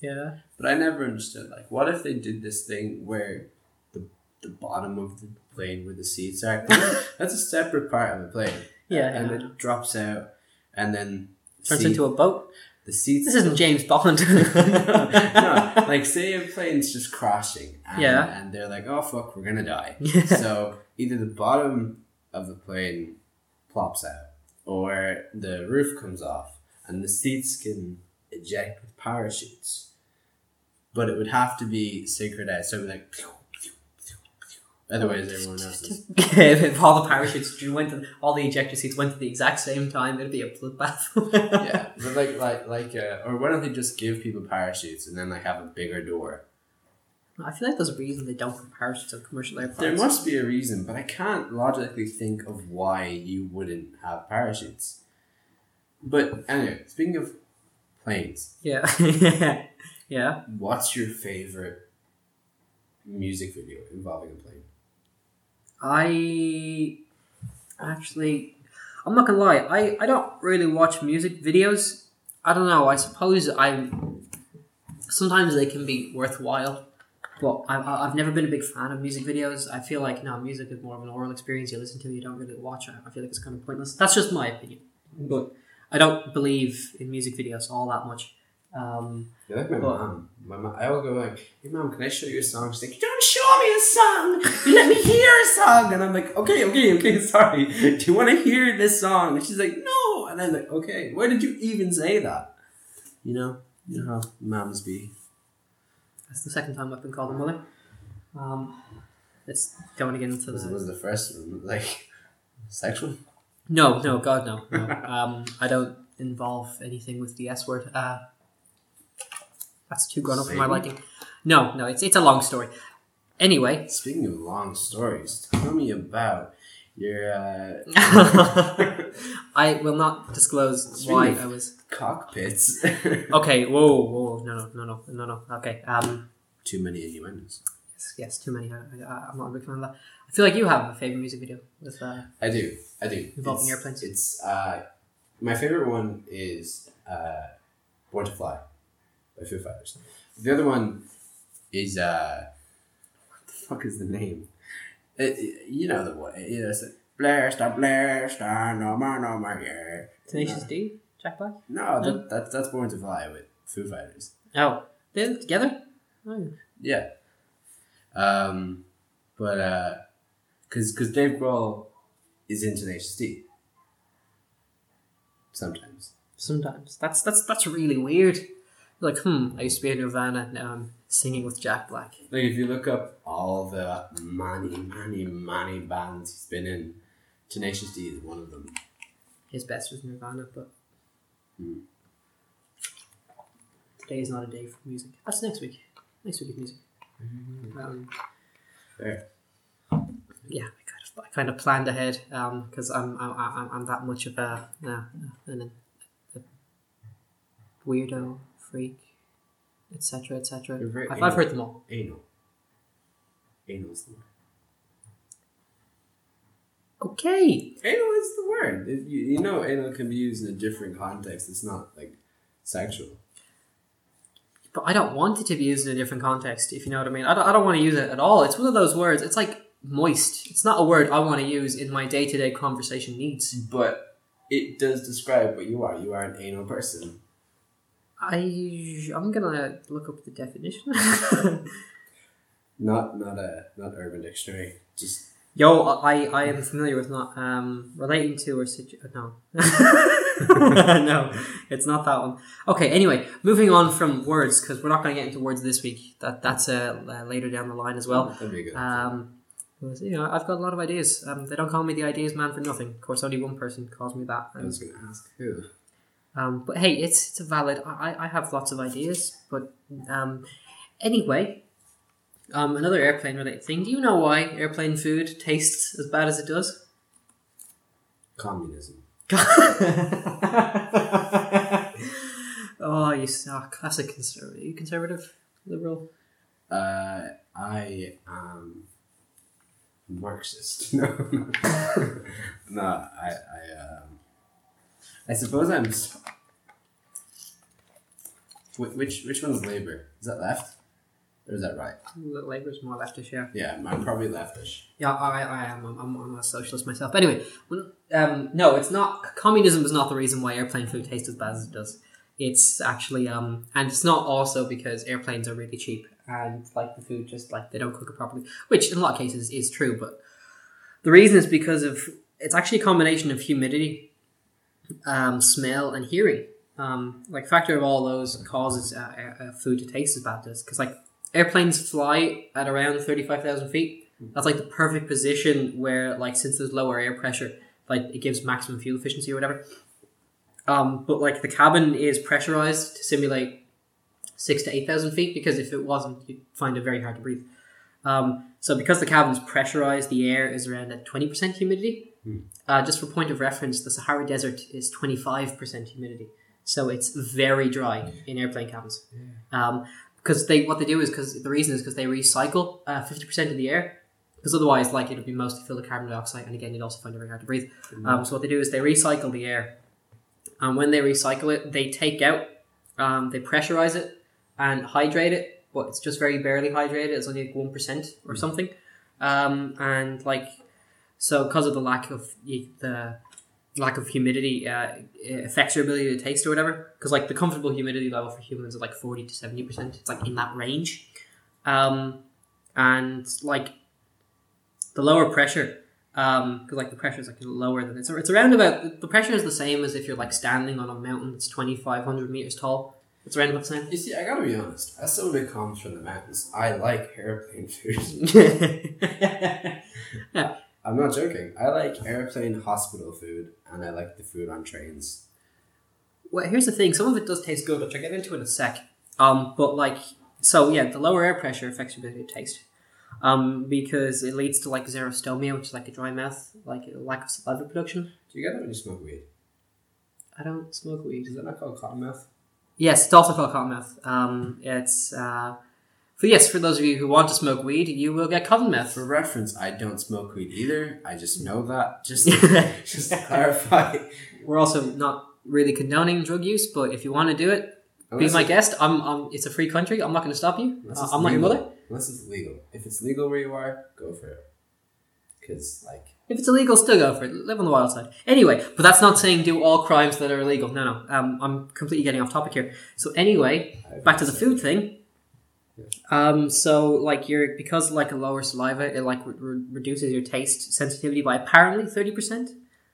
Yeah. But I never understood, like, what if they did this thing where the the bottom of the plane where the seats are, that's a separate part of the plane. Yeah. And yeah. it drops out, and then... Turns seat. Into a boat. The seats. This isn't James Bond. No, like say a plane's just crashing. And, yeah. And they're like, oh fuck, we're gonna die. Yeah. So either the bottom of the plane plops out, or the roof comes off, and the seats can eject with parachutes. But it would have to be synchronized. So it'd be like. Pew, pew, pew, pew. Otherwise, everyone else is. If all the parachutes went to, all the ejector seats went to the exact same time, it'd be a bloodbath. Yeah, but like, like, like, uh, or why don't they just give people parachutes and then like have a bigger door? I feel like there's a reason they don't put parachutes on commercial airplanes. There must be a reason, but I can't logically think of why you wouldn't have parachutes. But anyway, speaking of planes, yeah, yeah. What's your favorite music video involving a plane? I actually, I'm not gonna lie, I, I don't really watch music videos. I don't know, I suppose I, sometimes they can be worthwhile, but I, I've never been a big fan of music videos. I feel like, no, music is more of an oral experience. You listen to it, you don't really watch it. I feel like it's kind of pointless. That's just my opinion, but I don't believe in music videos all that much. Um, You're like my but, mom. My mom. I will go like, "Hey mom, can I show you a song?" She's like, "Don't show me a song. You let me hear a song." And I'm like, "Okay, okay, okay. Sorry. Do you want to hear this song?" And she's like, "No." And I'm like, "Okay. Why did you even say that?" You know, you know how moms be. That's the second time I've been called a mother. Um, let's don't want to get into this. This was the first one, like sexual. No, no, God, no. no. um, I don't involve anything with the S word. Uh. That's too grown up for my liking. No, no, it's it's a long story. Anyway. Speaking of long stories, tell me about your... Uh... I will not disclose Speaking why I was... cockpits. Okay, whoa, whoa, no, no, no, no, no, okay. Um, too many innuendos. Yes, yes, too many. I, I, I'm not a big fan of that. I feel like you have a favourite music video. With uh, I do, I do. Involving it's, airplanes. It's, uh, my favourite one is uh, Born to Fly. By Foo Fighters. The other one is uh, what the fuck is the name? It, it, you know the one. You know, it's like Blaster, Blaster, no more, no more. Yeah. Tenacious no. D, Jack Black. No, that, um, that that's Born to Fly with Foo Fighters. Oh, they're together. Oh. Yeah. Um, but uh, cause cause Dave Grohl is in Tenacious D. Sometimes. Sometimes. That's that's that's really weird. Like, hmm, I used to be in Nirvana, now I'm singing with Jack Black. Like, if you look up all the many, many, many bands he's been in, Tenacious D is one of them. His best was Nirvana, but Mm. Today is not a day for music. That's next week. Next week is music. Mm-hmm. Um, Fair. Yeah, I kind of, I kind of planned ahead because um, I'm, I'm, I'm, I'm that much of a, uh, a, a weirdo, freak, et cetera, et cetera. I've, I've heard them all. Anal. Anal is the word. Okay. Anal is the word. If you, you know, anal can be used in a different context. It's not like sexual. But I don't want it to be used in a different context, if you know what I mean. I don't, I don't want to use it at all. It's one of those words. It's like moist. It's not a word I want to use in my day-to-day conversation needs. But it does describe what you are. You are an anal person. I, I'm going to look up the definition. not not a not Urban Dictionary. Just Yo, I, I am familiar with not um relating to or situ- no. No, it's not that one. Okay, anyway, moving on from words, because we're not going to get into words this week. That That's uh, uh, later down the line as well. That'd be good. Um, you know, I've got a lot of ideas. Um, they don't call me the ideas man for nothing. Of course, only one person calls me that. I was going to ask who. Um, but hey, it's it's a valid... I, I have lots of ideas, but um, anyway... Um, another airplane-related thing. Do you know why airplane food tastes as bad as it does? Communism. oh, you oh, classic conservative. Are you conservative? Liberal? Uh, I am Marxist. No, no. no I, I, um, I suppose I'm... Which, which one's Labour? Is that left? Or is that right? Labour's more leftish, yeah. Yeah, I'm probably leftish. Yeah, I, I am. I'm, I'm, I'm a socialist myself. But anyway, um, no, it's not. Communism is not the reason why airplane food tastes as bad as it does. It's actually, um, and it's not also because airplanes are really cheap and like the food just like they don't cook it properly, which in a lot of cases is true. But the reason is because of it's actually a combination of humidity, um, smell, and hearing. Um, like factor of all those causes uh, uh, food to taste as bad as it does because like. Airplanes fly at around thirty-five thousand feet. That's like the perfect position where, like, since there's lower air pressure, like, it gives maximum fuel efficiency or whatever. Um, but, like, the cabin is pressurized to simulate six to eight thousand feet because if it wasn't, you'd find it very hard to breathe. Um, so because the cabin's pressurized, the air is around at twenty percent humidity. Mm. Uh, just for point of reference, the Sahara Desert is twenty-five percent humidity. So it's very dry yeah. in airplane cabins. Yeah. Um, Because they, what they do is, because the reason is because they recycle uh, fifty percent of the air. Because otherwise, like, it would be mostly filled with carbon dioxide. And again, you'd also find it very hard to breathe. Mm-hmm. Um, so what they do is they recycle the air. And when they recycle it, they take out, um, they pressurize it and hydrate it. But it's just very barely hydrated. It's only like one percent or mm-hmm. something. Um, and, like, so because of the lack of the... lack of humidity uh, affects your ability to taste or whatever. Because, like, the comfortable humidity level for humans is, like, forty to seventy percent. It's, like, in that range. Um, and, like, the lower pressure, because, um, like, the pressure is, like, lower than... It's, it's around about... The pressure is the same as if you're, like, standing on a mountain that's twenty-five hundred meters tall. It's around about the same. You see, I gotta be honest. As someone who comes from the mountains, I like airplane food. yeah. I'm not joking. I like airplane hospital food, and I like the food on trains. Well, here's the thing. Some of it does taste good, which I'll get into in a sec. Um, but, like, so, yeah, the lower air pressure affects your ability to taste. Um, because it leads to, like, xerostomia, which is, like, a dry mouth, like, a lack of saliva production. Do you get that when you smoke weed? I don't smoke weed. Is that not called cottonmouth? Yes, it's also called cottonmouth. Um, it's, uh... But yes, for those of you who want to smoke weed, you will get cottonmouth. For reference, I don't smoke weed either. I just know that. Just to, just to clarify. We're also not really condoning drug use, but if you want to do it, unless be my guest. I'm, I'm. It's a free country. I'm not going to stop you. Uh, I'm not your mother. Unless it's legal. If it's legal where you are, go for it. Because, like... If it's illegal, still go for it. Live on the wild side. Anyway, but that's not saying do all crimes that are illegal. No, no. Um, I'm completely getting off topic here. So anyway, back to the food thing. Yeah. Um, so like you're because like a lower saliva, it like re- re- reduces your taste sensitivity by apparently thirty percent,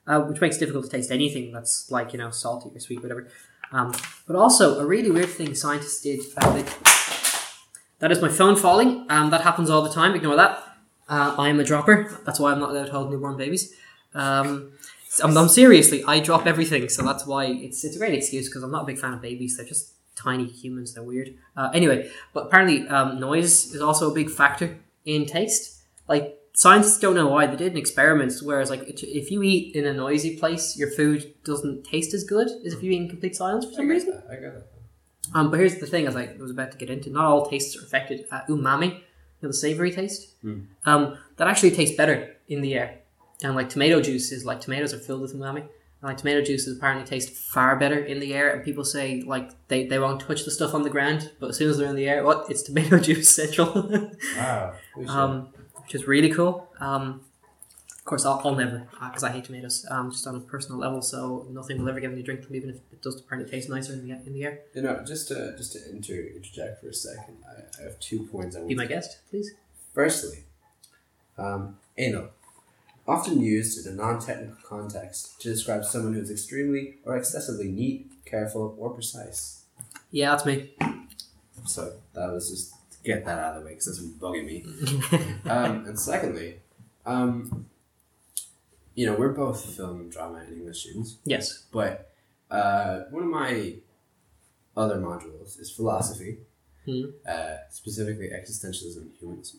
uh, which makes it difficult to taste anything that's like, you know, salty or sweet, whatever. Um, but also a really weird thing scientists did. Uh, they, that is my phone falling. Um, that happens all the time. Ignore that. Uh, I am a dropper. That's why I'm not allowed to hold newborn babies. Um, I'm, I'm seriously, I drop everything, so that's why it's it's a great excuse, because I'm not a big fan of babies. They're just tiny humans. They're weird. Uh, anyway, but apparently um, noise is also a big factor in taste. Like, scientists don't know why. They did an experiment, whereas like if you eat in a noisy place, your food doesn't taste as good as if you eat in complete silence for some I reason. That. I get it. Um, but here's the thing, as I was about to get into, not all tastes are affected. Uh, umami, you know, the savoury taste, mm. um, that actually tastes better in the air. And like tomato juice is like tomatoes are filled with umami. And like tomato juices apparently taste far better in the air. And people say like they, they won't touch the stuff on the ground, but as soon as they're in the air, what? It's tomato juice central. Wow. Um, which is really cool. Um, of course, I'll, I'll never, because I hate tomatoes, um, just on a personal level. So nothing will ever get me to drink them, even if it does apparently taste nicer in the in the air. You know, just to just to inter- interject for a second, I, I have two points. I want Be my to guest, please. Firstly, um, anal. Often used in a non-technical context to describe someone who is extremely or excessively neat, careful, or precise. Yeah, that's me. So that was just to get that out of the way because that's been bugging me. um, and secondly, um, you know, we're both film, drama, and English students. Yes. But uh, one of my other modules is philosophy, hmm. uh, specifically existentialism and humanism.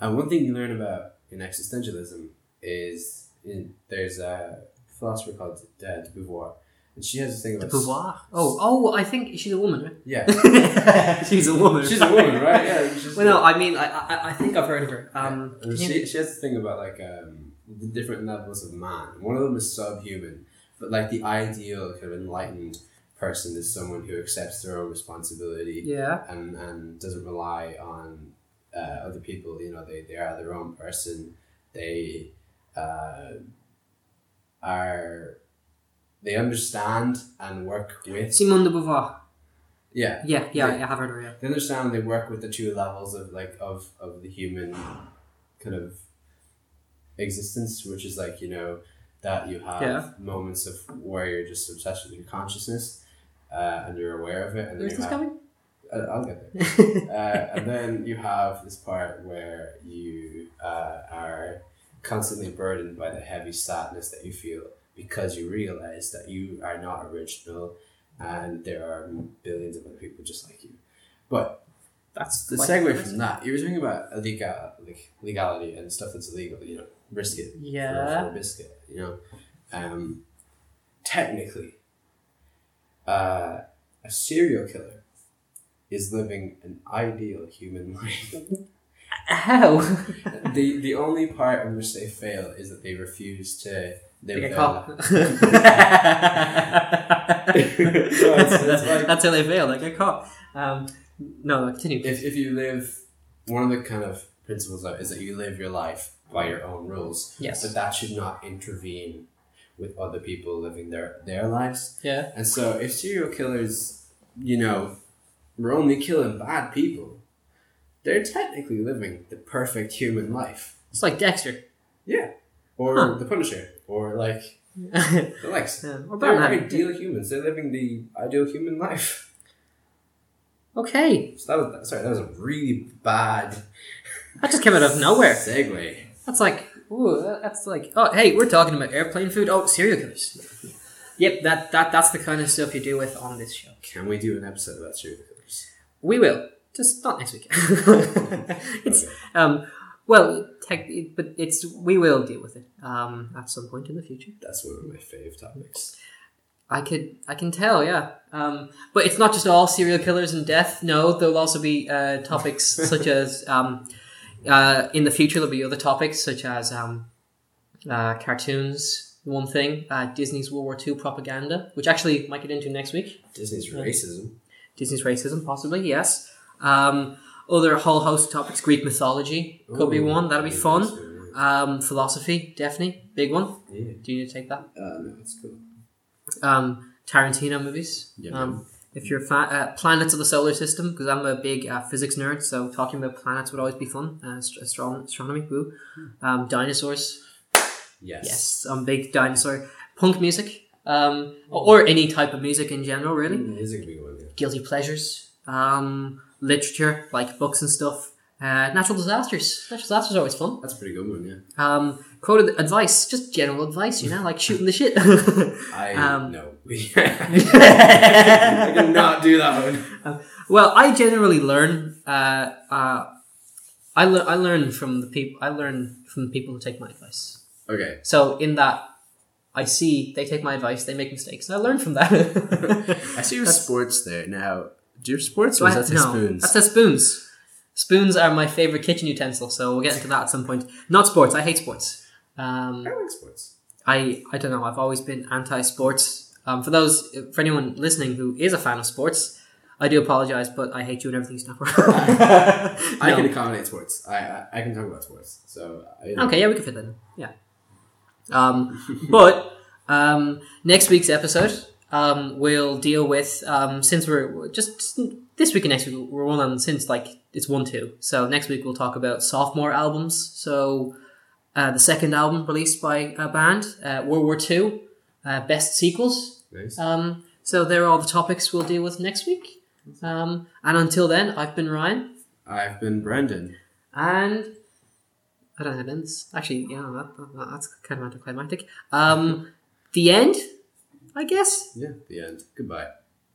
And uh, one thing you learn about in existentialism is in, there's a philosopher called De, De Beauvoir, and she has a thing about De Beauvoir. Oh, oh, I think she's a woman, right? Yeah, she's a woman. She's sorry. a woman, right? Yeah. She's well, no, I mean, I, I, I think I've heard of her. Um, yeah. she, she has a thing about like um, the different levels of man. One of them is subhuman, but like the ideal kind of enlightened person is someone who accepts their own responsibility, yeah, and and doesn't rely on uh, other people. You know, they they are their own person. They Uh, are they understand and work with Simone de Beauvoir? Yeah, yeah, yeah. They, I have heard of her. Yeah. They understand and they work with the two levels of like of, of the human kind of existence, which is like you know that you have yeah. moments of where you're just obsessed with your consciousness uh, and you're aware of it. And Where's this have, coming? I, I'll get there. uh, and then you have this part where you uh, are constantly burdened by the heavy sadness that you feel because you realize that you are not original and there are billions of other people just like you. But that's the segue from that. You were talking about illegal, like legality and stuff that's illegal, you know, risk it yeah. for, for a biscuit, you know. Um, technically, uh, a serial killer is living an ideal human life. How? the the only part in which they fail is that they refuse to they get caught. That's how they fail. They get caught. Um, no, continue. If if you live, one of the kind of principles of it is that you live your life by your own rules. Yes, but that should not intervene with other people living their their lives. Yeah, and so if serial killers, you know, were only killing bad people, they're technically living the perfect human life. It's like Dexter. Yeah. Or huh. The Punisher. Or like the likes. Yeah. Or they're ideal humans. They're living the ideal human life. Okay. So that was sorry, that was a really bad That just came out of nowhere. Segue. That's like ooh, that's like oh hey, we're talking about airplane food. Oh, serial killers. Yep, that, that that's the kind of stuff you deal with on this show. Can we do an episode about serial killers? We will. Just not next week. it's okay. um, well, tech, but it's we will deal with it um, at some point in the future. That's one of my fave topics. I could, I can tell, yeah. Um, but it's not just all serial killers and death. No, there'll also be uh, topics such as um, uh, in the future there'll be other topics such as um, uh, cartoons. One thing, uh, Disney's World War Two propaganda, which actually might get into next week. Disney's racism. Uh, Disney's racism, possibly, yes. Um, other whole host of topics. Greek mythology could Ooh, be one. That'll be fun. Um, philosophy, definitely big one. Yeah. Do you need to take that? Uh, no, it's cool. Um, Tarantino movies. Yeah, um, if you're a fan, uh, planets of the solar system, because I'm a big uh, physics nerd, so talking about planets would always be fun. Uh, astron- astronomy, woo. Um, dinosaurs. Yes. Yes, I'm a big dinosaur. Punk music, um, or, or any type of music in general, really. Music, big one. Yeah. Guilty pleasures. Um. Literature, like books and stuff, Uh, natural disasters. Natural disasters are always fun. That's a pretty good one, yeah. Um, quoted advice, just general advice, you know, like shooting the shit. I um, no, I cannot do that one. Um, well, I generally learn. Uh, uh, I learn. I learn from the people. I learn from the people who take my advice. Okay. So in that, I see they take my advice. They make mistakes, and I learn from that. I see your that's, sports there now. Do your sports? Or is that no, spoons? That's the spoons. Spoons are my favorite kitchen utensil, so we'll get into that at some point. Not sports. I hate sports. Um, I like sports. I, I don't know. I've always been anti-sports. Um, for those, for anyone listening who is a fan of sports, I do apologize, but I hate you and everything stuff. I, I no. can accommodate sports. I, I I can talk about sports. So I, okay, yeah, we can fit that in. Yeah. Um, but um, next week's episode, um, we'll deal with um, since we're just this week and next week we're one on since like. It's one two. So next week we'll talk about sophomore albums. So uh, the second album released by a band, uh, World War Two, uh, best sequels. Nice. Um, so there are all the topics we'll deal with next week. Um, and until then, I've been Ryan. I've been Brendan. And I don't know how it ends. Actually, yeah, that, that's kind of anticlimactic. Um, the end, I guess. Yeah, the end. Goodbye.